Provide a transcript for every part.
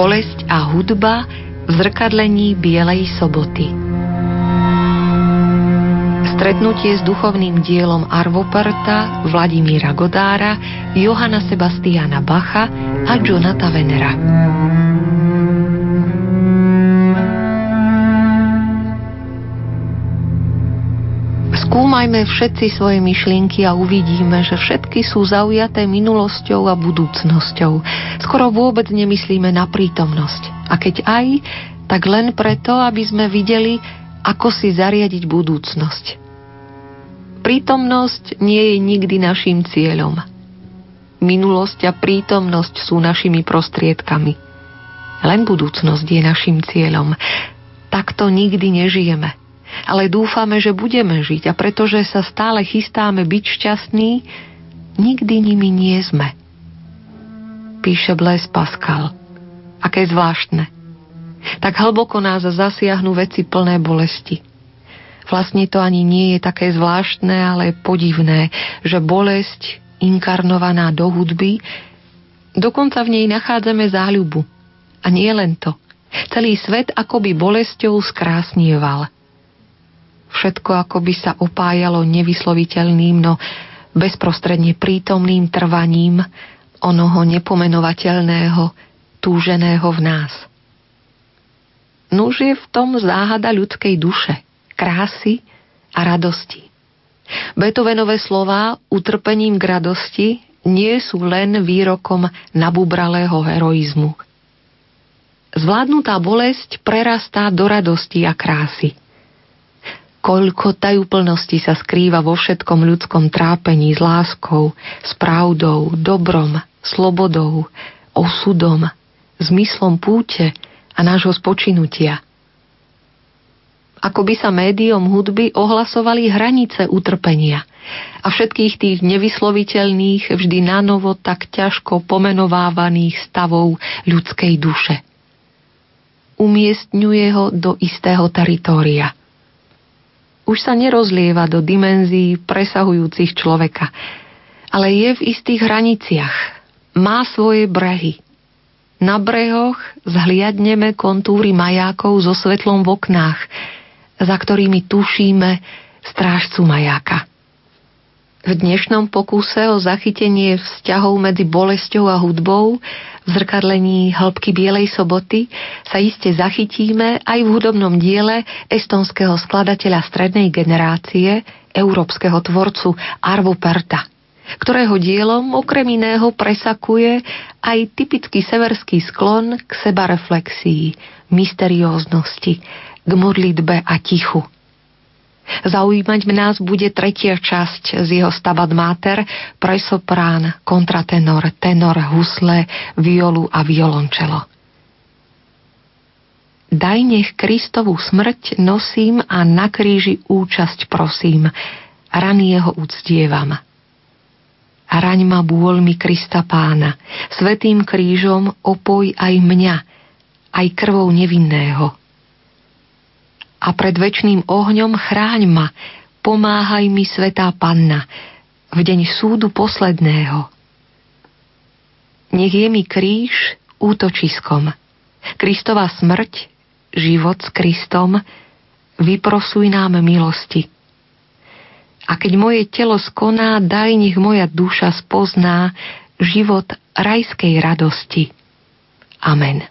bolesť a hudba v zrkadlení Bielej soboty. Stretnutie s duchovným dielom Arvo Pärta, Vladimíra Godára, Johanna Sebastiana Bacha a Johna Tavenera. Skúmajme všetci svoje myšlienky a uvidíme, že všetky sú zaujaté minulosťou a budúcnosťou. Skoro vôbec nemyslíme na prítomnosť. A keď aj, tak len preto, aby sme videli, ako si zariadiť budúcnosť. Prítomnosť nie je nikdy naším cieľom. Minulosť a prítomnosť sú našimi prostriedkami. Len budúcnosť je našim cieľom. Takto nikdy nežijeme. Ale dúfame, že budeme žiť a pretože sa stále chystáme byť šťastní, nikdy nimi nie sme. Píše Blaise Pascal. Aké zvláštne. Tak hlboko nás zasiahnu veci plné bolesti. Vlastne to ani nie je také zvláštne, ale podivné, že bolesť, inkarnovaná do hudby, dokonca v nej nachádzame záľubu. A nie len to. Celý svet akoby bolesťou skrásnieval. Všetko akoby sa opájalo nevysloviteľným, no bezprostredne prítomným trvaním onoho nepomenovateľného, túženého v nás. Nuž je v tom záhada ľudskej duše, krásy a radosti. Beethovenové slová utrpením k radosti nie sú len výrokom nabubralého heroizmu. Zvládnutá bolesť prerastá do radosti a krásy. Koľko tajúplnosti sa skrýva vo všetkom ľudskom trápení s láskou, s pravdou, dobrom, slobodou, osudom, zmyslom púte a nášho spočinutia. Ako by sa médiom hudby ohlasovali hranice utrpenia a všetkých tých nevysloviteľných, vždy nanovo tak ťažko pomenovávaných stavov ľudskej duše. Umiestňuje ho do istého teritória. Už sa nerozlieva do dimenzií presahujúcich človeka, ale je v istých hraniciach. Má svoje brehy. Na brehoch zhliadneme kontúry majákov so svetlom v oknách, za ktorými tušíme strážcu majáka. V dnešnom pokuse o zachytenie vzťahov medzi bolesťou a hudbou v zrkadlení hĺbky Bielej soboty sa iste zachytíme aj v hudobnom diele estonského skladateľa strednej generácie, európskeho tvorcu Arvo Pärta, ktorého dielom okrem iného presakuje aj typický severský sklon k sebareflexii, mysterióznosti, k modlitbe a tichu. Zaujímať v nás bude tretia časť z jeho Stabat Mater pre soprán, kontratenor, tenor, husle, violu a violončelo. Daj nech Kristovu smrť nosím a na kríži účasť prosím, rany jeho uctievam. Raň ma bôľmi Krista Pána, svätým krížom opoj aj mňa, aj krvou nevinného. A pred večným ohňom chráň ma, pomáhaj mi, Svätá Panna, v deň súdu posledného. Nech je mi kríž útočiskom. Kristova smrť, život s Kristom, vyprosuj nám milosti. A keď moje telo skoná, daj nech moja duša spozná život rajskej radosti. Amen.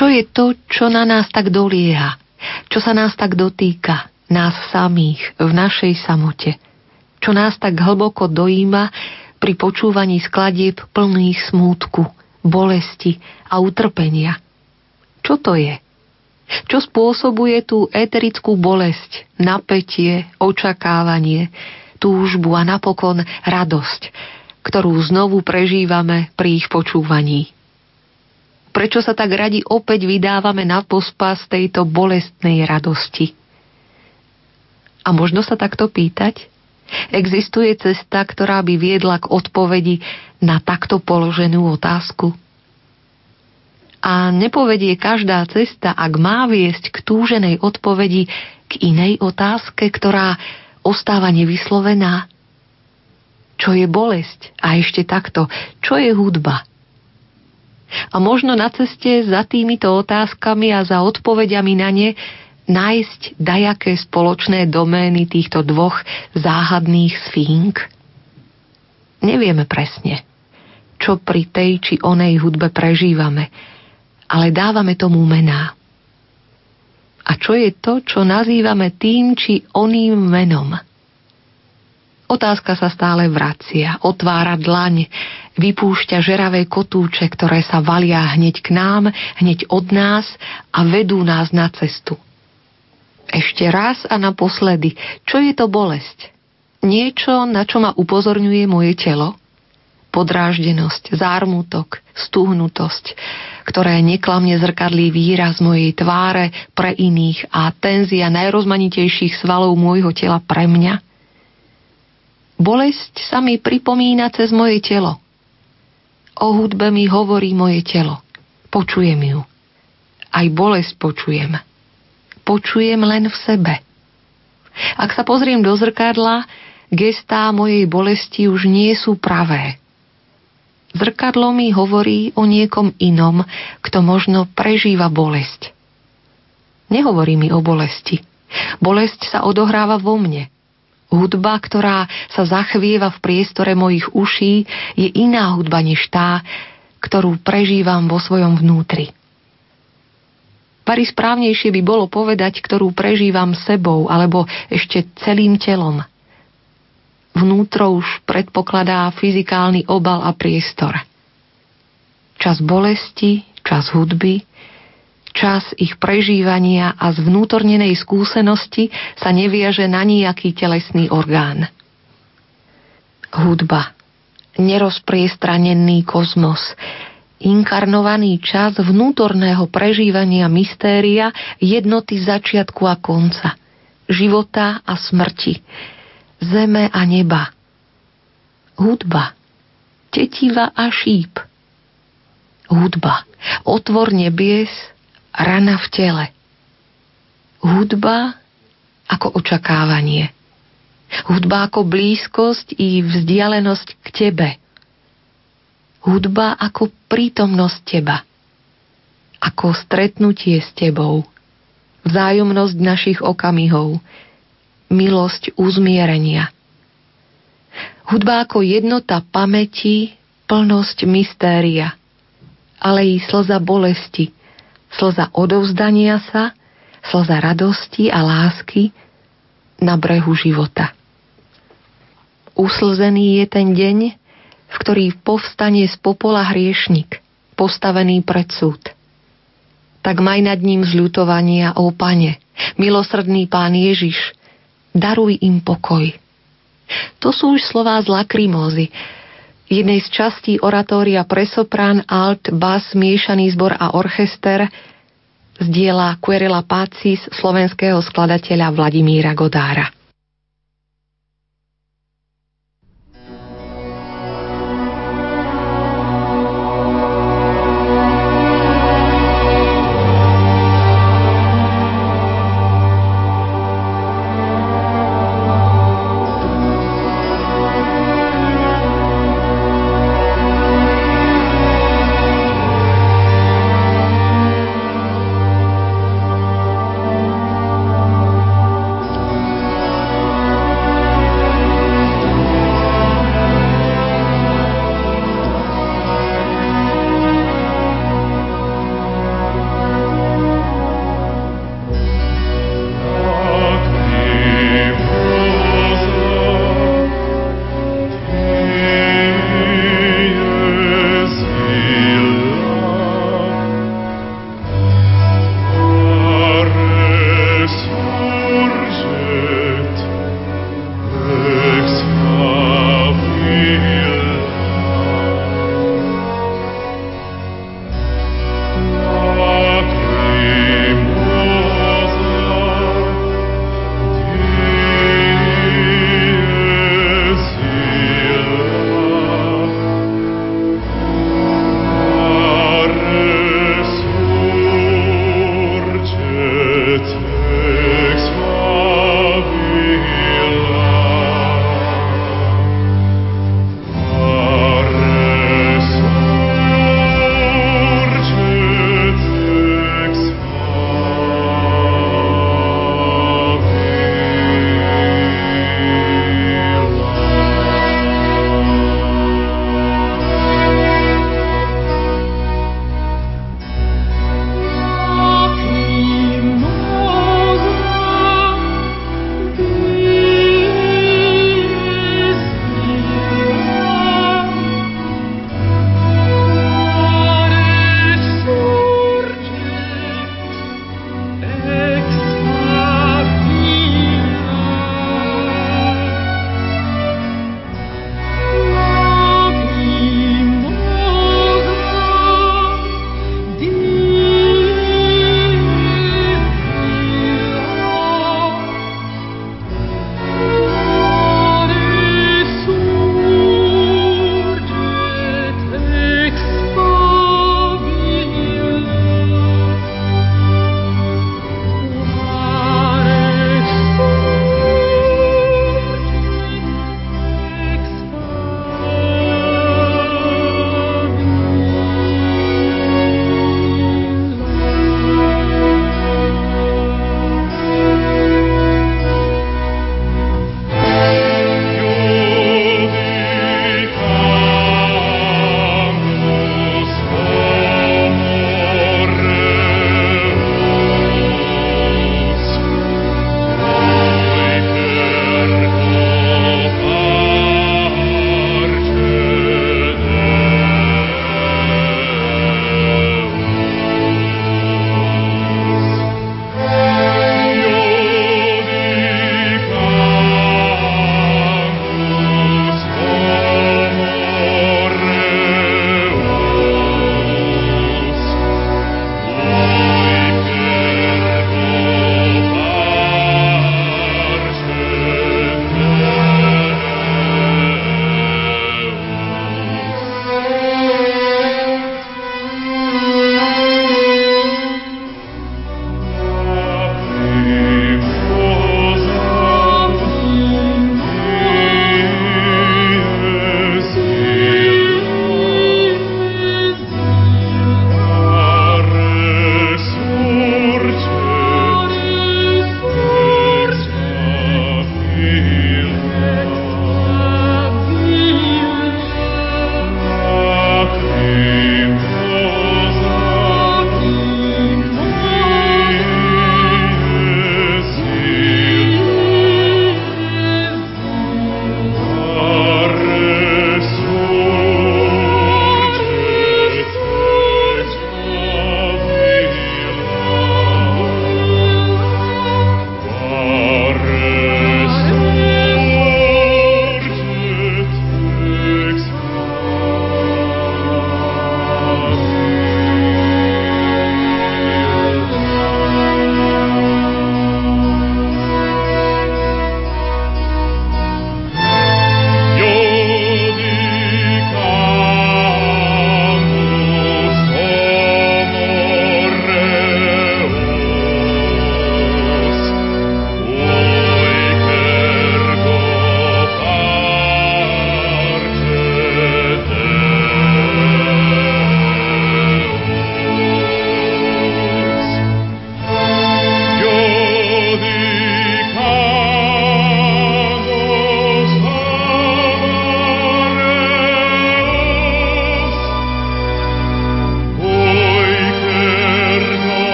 Čo je to, čo na nás tak dolieha? Čo sa nás tak dotýka? Nás samých, v našej samote? Čo nás tak hlboko dojíma pri počúvaní skladieb plných smútku, bolesti a utrpenia? Čo to je? Čo spôsobuje tú éterickú bolesť, napätie, očakávanie, túžbu a napokon radosť, ktorú znovu prežívame pri ich počúvaní? Prečo sa tak radi opäť vydávame na pospas tejto bolestnej radosti? A možno sa takto pýtať? Existuje cesta, ktorá by viedla k odpovedi na takto položenú otázku? A nepovedie každá cesta, ak má viesť k túženej odpovedi, k inej otázke, ktorá ostáva nevyslovená? Čo je bolesť? A ešte takto, čo je hudba? A možno na ceste za týmito otázkami a za odpovediami na ne nájsť dajaké spoločné domény týchto dvoch záhadných sfínk? Nevieme presne, čo pri tej či onej hudbe prežívame, ale dávame tomu mená. A čo je to, čo nazývame tým či oným menom? Otázka sa stále vracia, otvára dlaň, vypúšťa žeravé kotúče, ktoré sa valia hneď k nám, hneď od nás a vedú nás na cestu. Ešte raz a naposledy, čo je to bolesť? Niečo, na čo ma upozorňuje moje telo? Podráždenosť, zármutok, stuhnutosť, ktoré neklamne zrkadlí výraz mojej tváre pre iných a tenzia najrozmanitejších svalov môjho tela pre mňa. Bolesť sa mi pripomína cez moje telo. O hudbe mi hovorí moje telo. Počujem ju. Aj bolesť počujem. Počujem len v sebe. Ak sa pozriem do zrkadla, gestá mojej bolesti už nie sú pravé. Zrkadlo mi hovorí o niekom inom, kto možno prežíva bolesť. Nehovorí mi o bolesti. Bolesť sa odohráva vo mne. Hudba, ktorá sa zachvieva v priestore mojich uší, je iná hudba než tá, ktorú prežívam vo svojom vnútri. Pari správnejšie by bolo povedať, ktorú prežívam sebou alebo ešte celým telom. Vnútro už predpokladá fyzikálny obal a priestor. Čas bolesti, čas hudby, čas ich prežívania a zvnútornenej skúsenosti sa neviaže na nejaký telesný orgán. Hudba, nerozpriestranný kozmos, inkarnovaný čas vnútorného prežívania mystéria jednoty začiatku a konca, života a smrti, zeme a neba. Hudba, tetiva a šíp. Hudba, otvor nebies, rana v tele. Hudba ako očakávanie. Hudba ako blízkosť i vzdialenosť k tebe. Hudba ako prítomnosť teba. Ako stretnutie s tebou. Vzájomnosť našich okamihov. Milosť uzmierenia. Hudba ako jednota pamäti, plnosť mystéria, ale i slza bolesti, slza odovzdania sa, slza radosti a lásky na brehu života. Uslzený je ten deň, v ktorý povstane z popola hriešnik, postavený pred súd. Tak maj nad ním zľutovania, ó Pane, milosrdný Pán Ježiš, daruj im pokoj. To sú už slová z Lakrimózy, jednej z častí oratória pre soprán, alt, bas, miešaný zbor a orchester z diela Querela Pacis slovenského skladateľa Vladimíra Godára.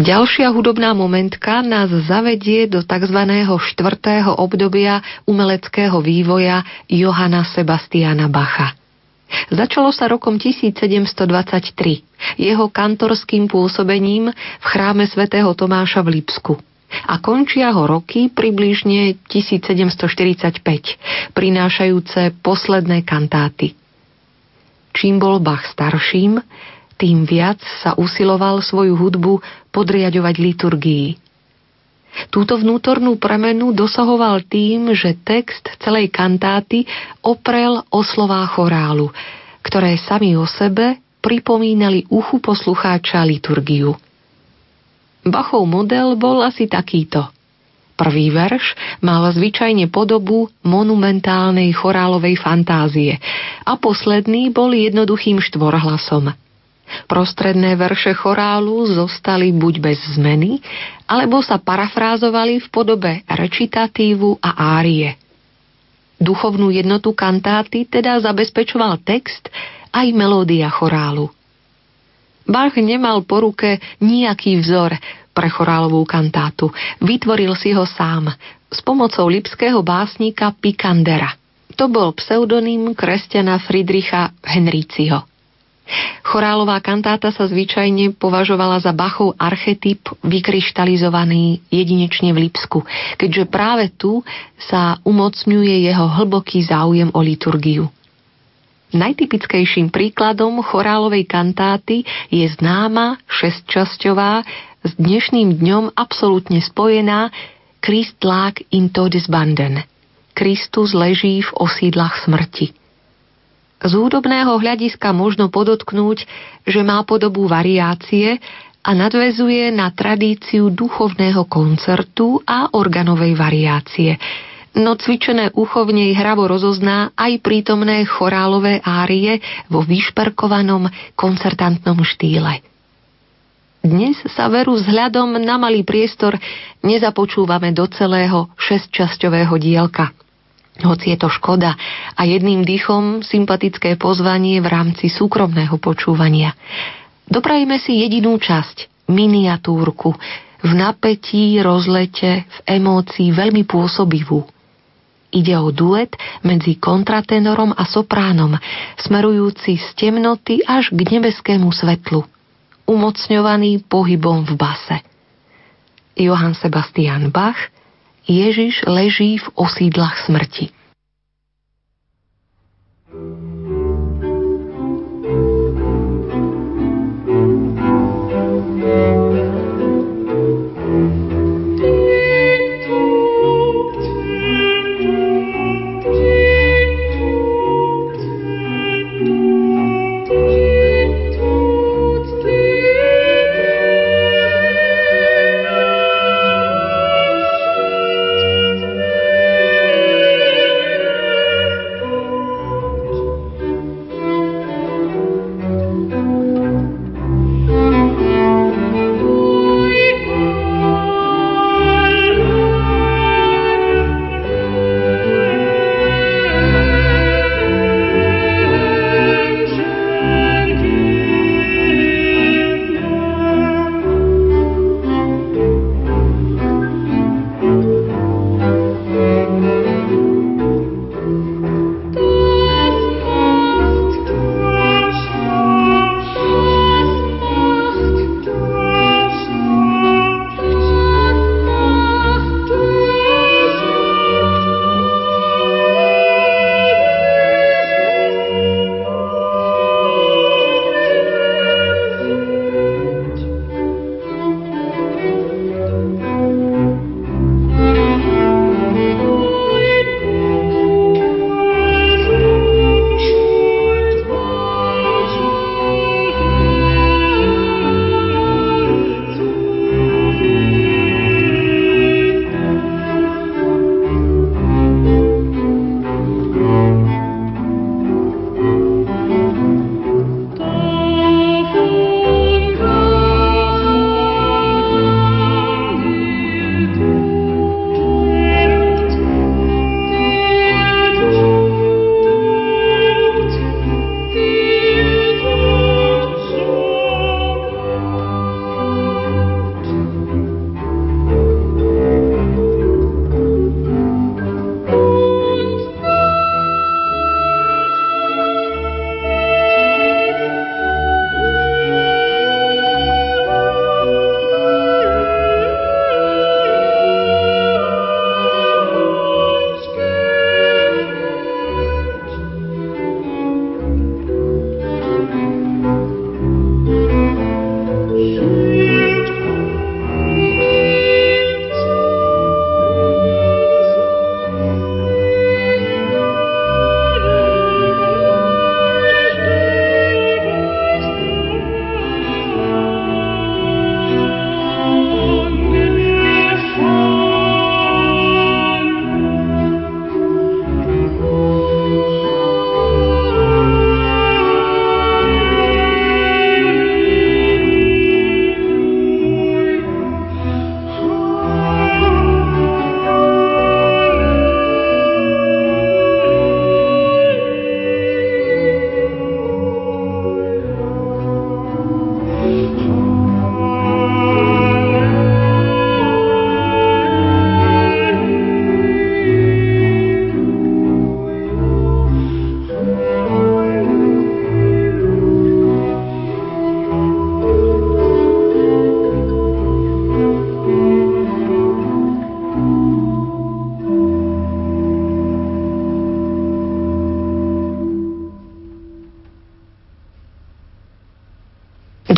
Ďalšia hudobná momentka nás zavedie do tzv. 4. obdobia umeleckého vývoja Johanna Sebastiana Bacha. Začalo sa rokom 1723 jeho kantorským pôsobením v chráme svätého Tomáša v Lipsku a končia ho roky približne 1745, prinášajúce posledné kantáty. Čím bol Bach starším, tým viac sa usiloval svoju hudbu podriadovať liturgii. Túto vnútornú premenu dosahoval tým, že text celej kantáty oprel o slová chorálu, ktoré sami o sebe pripomínali uchu poslucháča liturgiu. Bachov model bol asi takýto. Prvý verš mal zvyčajne podobu monumentálnej chorálovej fantázie a posledný bol jednoduchým štvorhlasom. Prostredné verše chorálu zostali buď bez zmeny, alebo sa parafrázovali v podobe recitatívu a árie. Duchovnú jednotu kantáty teda zabezpečoval text aj melódia chorálu. Bach nemal po ruke nejaký vzor pre chorálovú kantátu. Vytvoril si ho sám s pomocou lipského básnika Picandera. To bol pseudonym Christiana Friedricha Henriciho. Chorálová kantáta sa zvyčajne považovala za Bachov archetyp vykryštalizovaný jedinečne v Lipsku, keďže práve tu sa umocňuje jeho hlboký záujem o liturgiu. Najtypickejším príkladom chorálovej kantáty je známa šesťčasťová, s dnešným dňom absolútne spojená Christ lag in Todesbanden. Kristus leží v osídlach smrti. Z hudobného hľadiska možno podotknúť, že má podobu variácie a nadväzuje na tradíciu duchovného koncertu a organovej variácie, no cvičené ucho v nej hravo rozozná aj prítomné chorálové árie vo vyšperkovanom koncertantnom štýle. Dnes sa veru vzhľadom na malý priestor nezapočúvame do celého šesťčasťového dielka. Hoci je to škoda a jedným dýchom sympatické pozvanie v rámci súkromného počúvania. Doprajme si jedinú časť, miniatúrku, v napätí, rozlete, v emócii veľmi pôsobivú. Ide o duet medzi kontratenorom a sopránom, smerujúci z temnoty až k nebeskému svetlu, umocňovaný pohybom v base. Johann Sebastian Bach, Ježiš leží v osídlach smrti.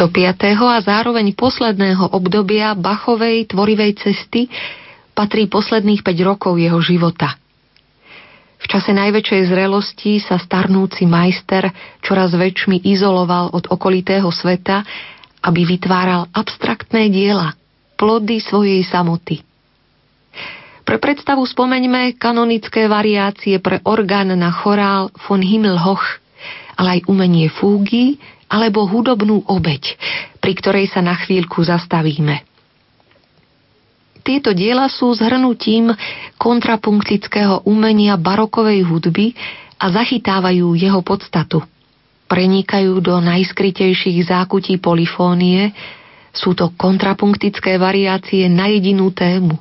do 5. a zároveň posledného obdobia Bachovej tvorivej cesty patrí posledných 5 rokov jeho života. V čase najväčšej zrelosti sa starnúci majster čoraz väčšmi izoloval od okolitého sveta, aby vytváral abstraktné diela, plody svojej samoty. Pre predstavu spomeňme kanonické variácie pre orgán na chorál von Himmelhoch, ale aj umenie fúgy alebo hudobnú obeť, pri ktorej sa na chvíľku zastavíme. Tieto diela sú zhrnutím kontrapunktického umenia barokovej hudby a zachytávajú jeho podstatu. Prenikajú do najskrytejších zákutí polifónie, sú to kontrapunktické variácie na jedinú tému,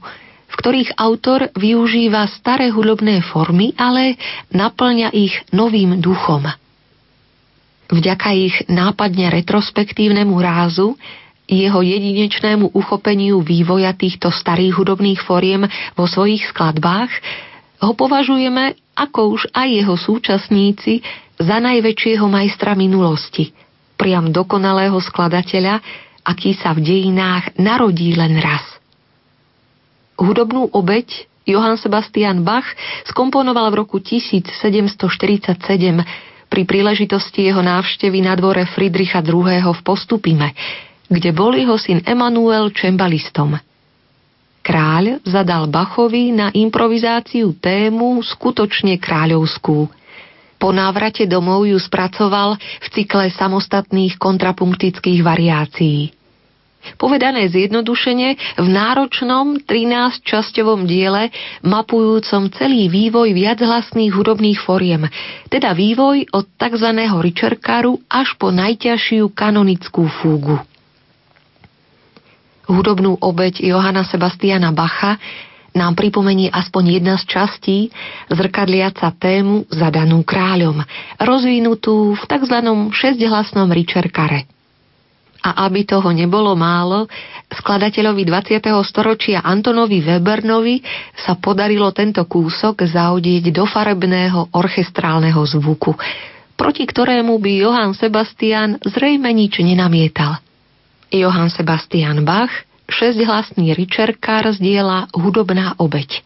v ktorých autor využíva staré hudobné formy, ale naplňa ich novým duchom. Vďaka ich nápadne retrospektívnemu rázu jeho jedinečnému uchopeniu vývoja týchto starých hudobných foriem vo svojich skladbách ho považujeme, ako už aj jeho súčasníci, za najväčšieho majstra minulosti, priam dokonalého skladateľa, aký sa v dejinách narodí len raz. Hudobnú obeť Johann Sebastian Bach skomponoval v roku 1747 pri príležitosti jeho návštevy na dvore Friedricha II. V Postupime, kde bol jeho syn Emanuel čembalistom. Kráľ zadal Bachovi na improvizáciu tému skutočne kráľovskú. Po návrate domov ju spracoval v cykle samostatných kontrapunktických variácií. Povedané zjednodušene, v náročnom 13-časťovom diele mapujúcom celý vývoj viachlasných hudobných foriem, teda vývoj od tzv. Ricercaru až po najťažšiu kanonickú fúgu. Hudobnú obeť Johanna Sebastiana Bacha nám pripomenie aspoň jedna z častí zrkadliaca tému zadanú kráľom, rozvinutú v tzv. 6-hlasnom ricercare. A aby toho nebolo málo, skladateľovi 20. storočia Antonovi Webernovi sa podarilo tento kúsok zaodieť do farebného orchestrálneho zvuku, proti ktorému by Johann Sebastian zrejme nič nenamietal. Johann Sebastian Bach, 6-hlasný ricercar z diela Hudobná obeť.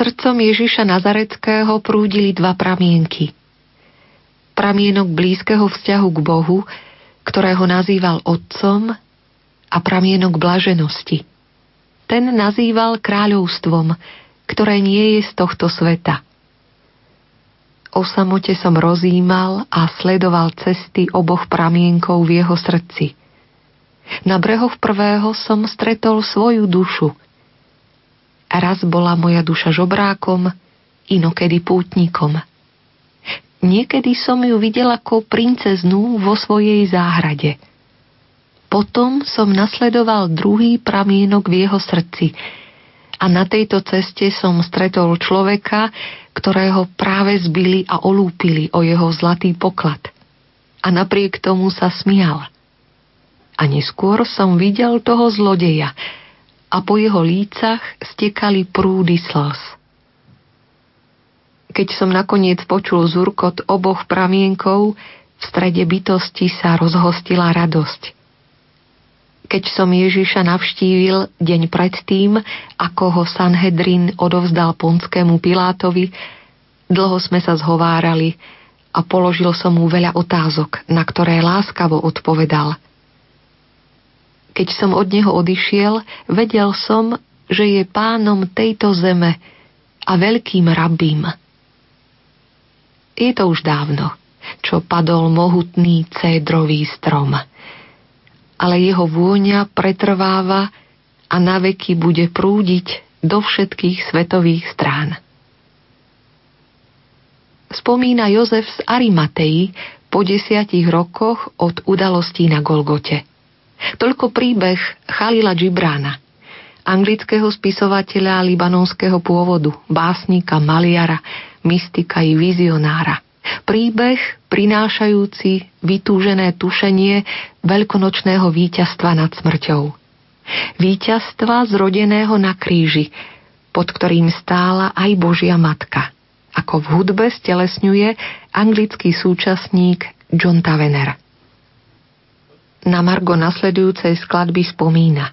srdcom Ježiša Nazareckého prúdili dva pramienky. Pramienok blízkeho vzťahu k Bohu, ktorého nazýval Otcom, a pramienok blaženosti. Ten nazýval kráľovstvom, ktoré nie je z tohto sveta. O samote som rozímal a sledoval cesty oboch pramienkov v jeho srdci. Na brehoch prvého som stretol svoju dušu. A raz bola moja duša žobrákom, inokedy pútnikom. Niekedy som ju videl ako princeznú vo svojej záhrade. Potom som nasledoval druhý pramienok v jeho srdci a na tejto ceste som stretol človeka, ktorého práve zbili a olúpili o jeho zlatý poklad. A napriek tomu sa smial. A neskôr som videl toho zlodeja a po jeho lícach stekali prúdy slz. Keď som nakoniec počul zurkot oboch pramienkov, v strede bytosti sa rozhostila radosť. Keď som Ježiša navštívil deň predtým, ako ho Sanhedrin odovzdal Pontskému Pilátovi, dlho sme sa zhovárali a položil som mu veľa otázok, na ktoré láskavo odpovedal. Keď som od neho odišiel, vedel som, že je pánom tejto zeme a veľkým rabím. Je to už dávno, čo padol mohutný cédrový strom. Ale jeho vôňa pretrváva a naveky bude prúdiť do všetkých svetových strán. Spomína Jozef z Arimatey po 10 rokoch od udalostí na Golgote. Toľko príbeh Chalíla Gibrana, anglického spisovateľa libanonského pôvodu, básnika, maliara, mystika i vizionára. Príbeh prinášajúci vytúžené tušenie veľkonočného víťazstva nad smrťou. Víťazstva zrodeného na kríži, pod ktorým stála aj Božia Matka, ako v hudbe stelesňuje anglický súčasník John Tavener. Na margo nasledujúcej skladby spomína: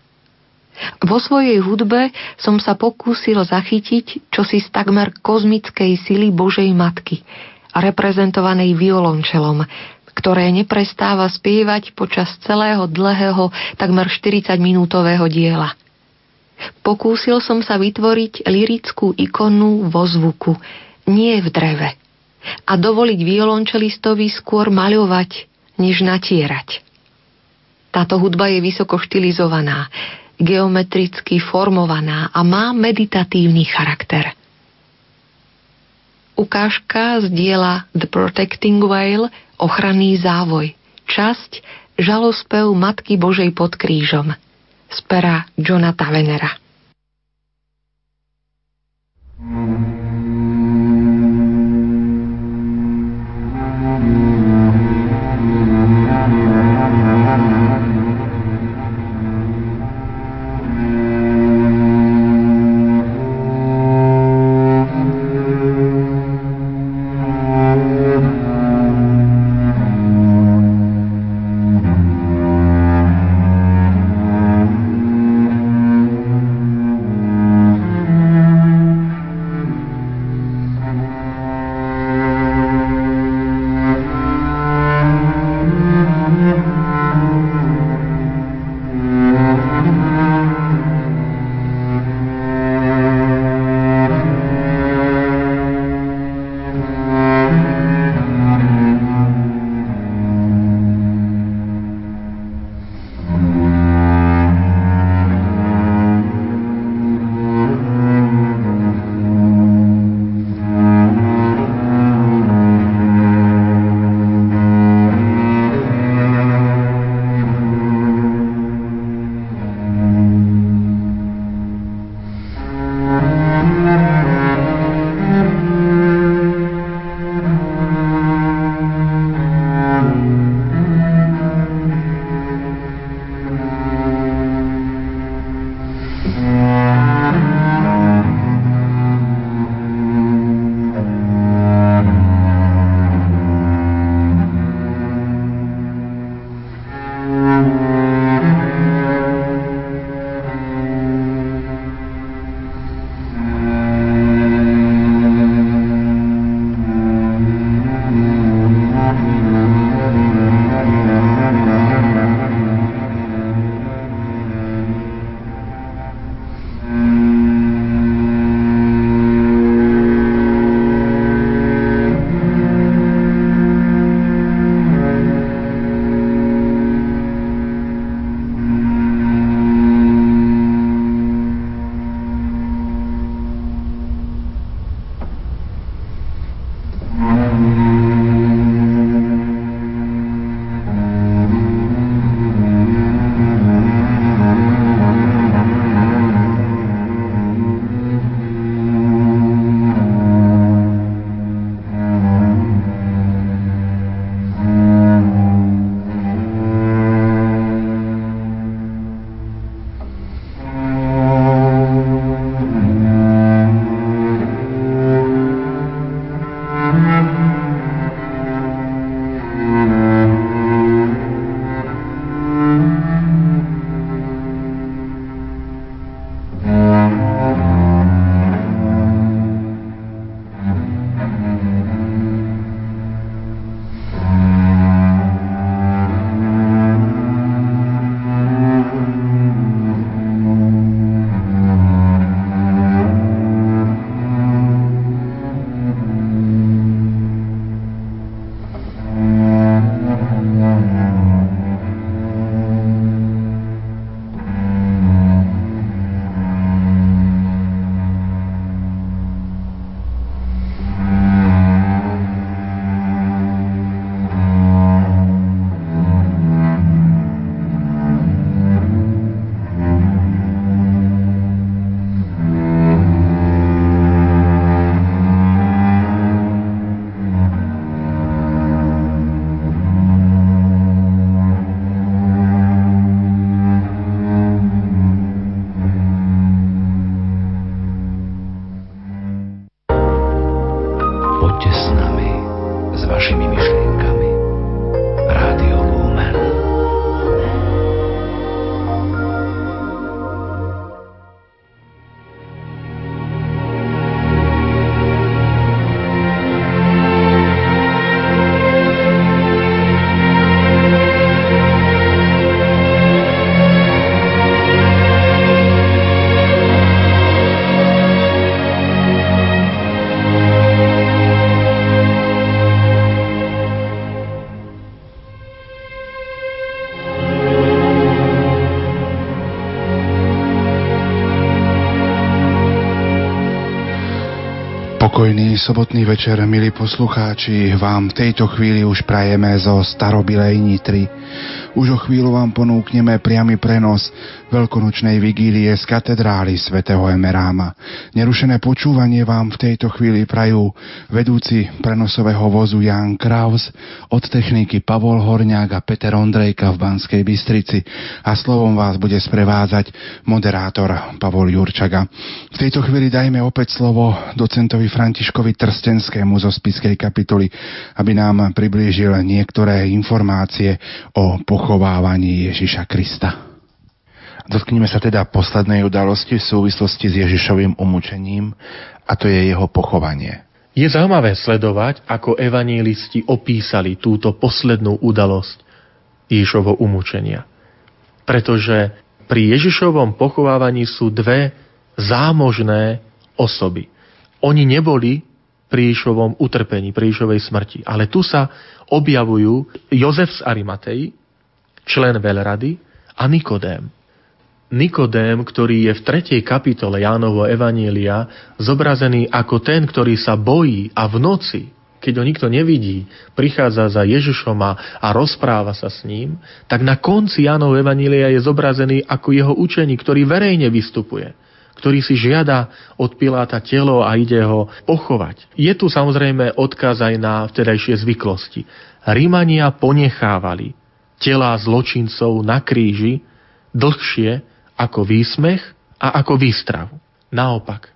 vo svojej hudbe som sa pokúsil zachytiť čosi z takmer kozmickej sily Božej Matky, reprezentovanej violončelom, ktoré neprestáva spievať počas celého dlhého, takmer 40-minútového diela. Pokúsil som sa vytvoriť lirickú ikonu vo zvuku, nie v dreve, a dovoliť violončelistovi skôr maľovať, než natierať. Táto hudba je vysoko štilizovaná, geometricky formovaná a má meditatívny charakter. Ukážka z diela The Protecting Veil, ochranný závoj, časť Žalospev Matky Božej pod krížom, z pera Johna Tavenera. Pokojný sobotný večer, milí poslucháči, vám v tejto chvíli už prajeme zo starobilej Nitry. Už o chvíľu vám ponúkneme priamy prenos veľkonočnej vigílie z katedrály svätého Emeráma. Nerušené počúvanie vám v tejto chvíli prajú vedúci prenosového vozu Jan Kraus, od techniky Pavol Horniak a Peter Ondrejka v Banskej Bystrici a slovom vás bude sprevázať moderátor Pavol Jurčaga. V tejto chvíli dajme opäť slovo docentovi Františkovi Trsteňskému zo Spišskej kapituly, aby nám priblížil niektoré informácie o pochovávaní Ježiša Krista. Dotkneme sa teda poslednej udalosti v súvislosti s Ježišovým umúčením, a to je jeho pochovanie. Je zaujímavé sledovať, ako evanjelisti opísali túto poslednú udalosť Ježišovho umúčenia. Pretože pri Ježišovom pochovávaní sú dve zámožné osoby. Oni neboli pri Ježišovom utrpení, pri Ježišovej smrti. Ale tu sa objavujú Jozef z Arimatey, člen veľrady, a Nikodém. Nikodém, ktorý je v 3. kapitole Jánovho Evanjelia zobrazený ako ten, ktorý sa bojí a v noci, keď ho nikto nevidí, prichádza za Ježišom a rozpráva sa s ním, tak na konci Jánovho Evanjelia je zobrazený ako jeho učeník, ktorý verejne vystupuje, ktorý si žiada od Piláta telo a ide ho pochovať. Je tu samozrejme odkaz aj na vtedajšie zvyklosti. Rímania ponechávali telá zločincov na kríži dlhšie ako výsmech a ako výstravu. Naopak,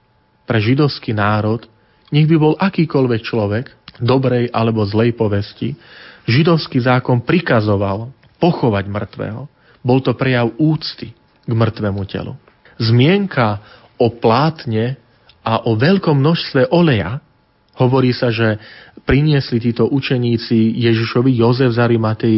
pre židovský národ, nech by bol akýkoľvek človek dobrej alebo zlej povesti, židovský zákon prikazoval pochovať mŕtvého. Bol to prejav úcty k mŕtvemu telu. Zmienka o plátne a o veľkom množstve oleja, hovorí sa, že priniesli títo učeníci Ježišovi Jozef z Arimatey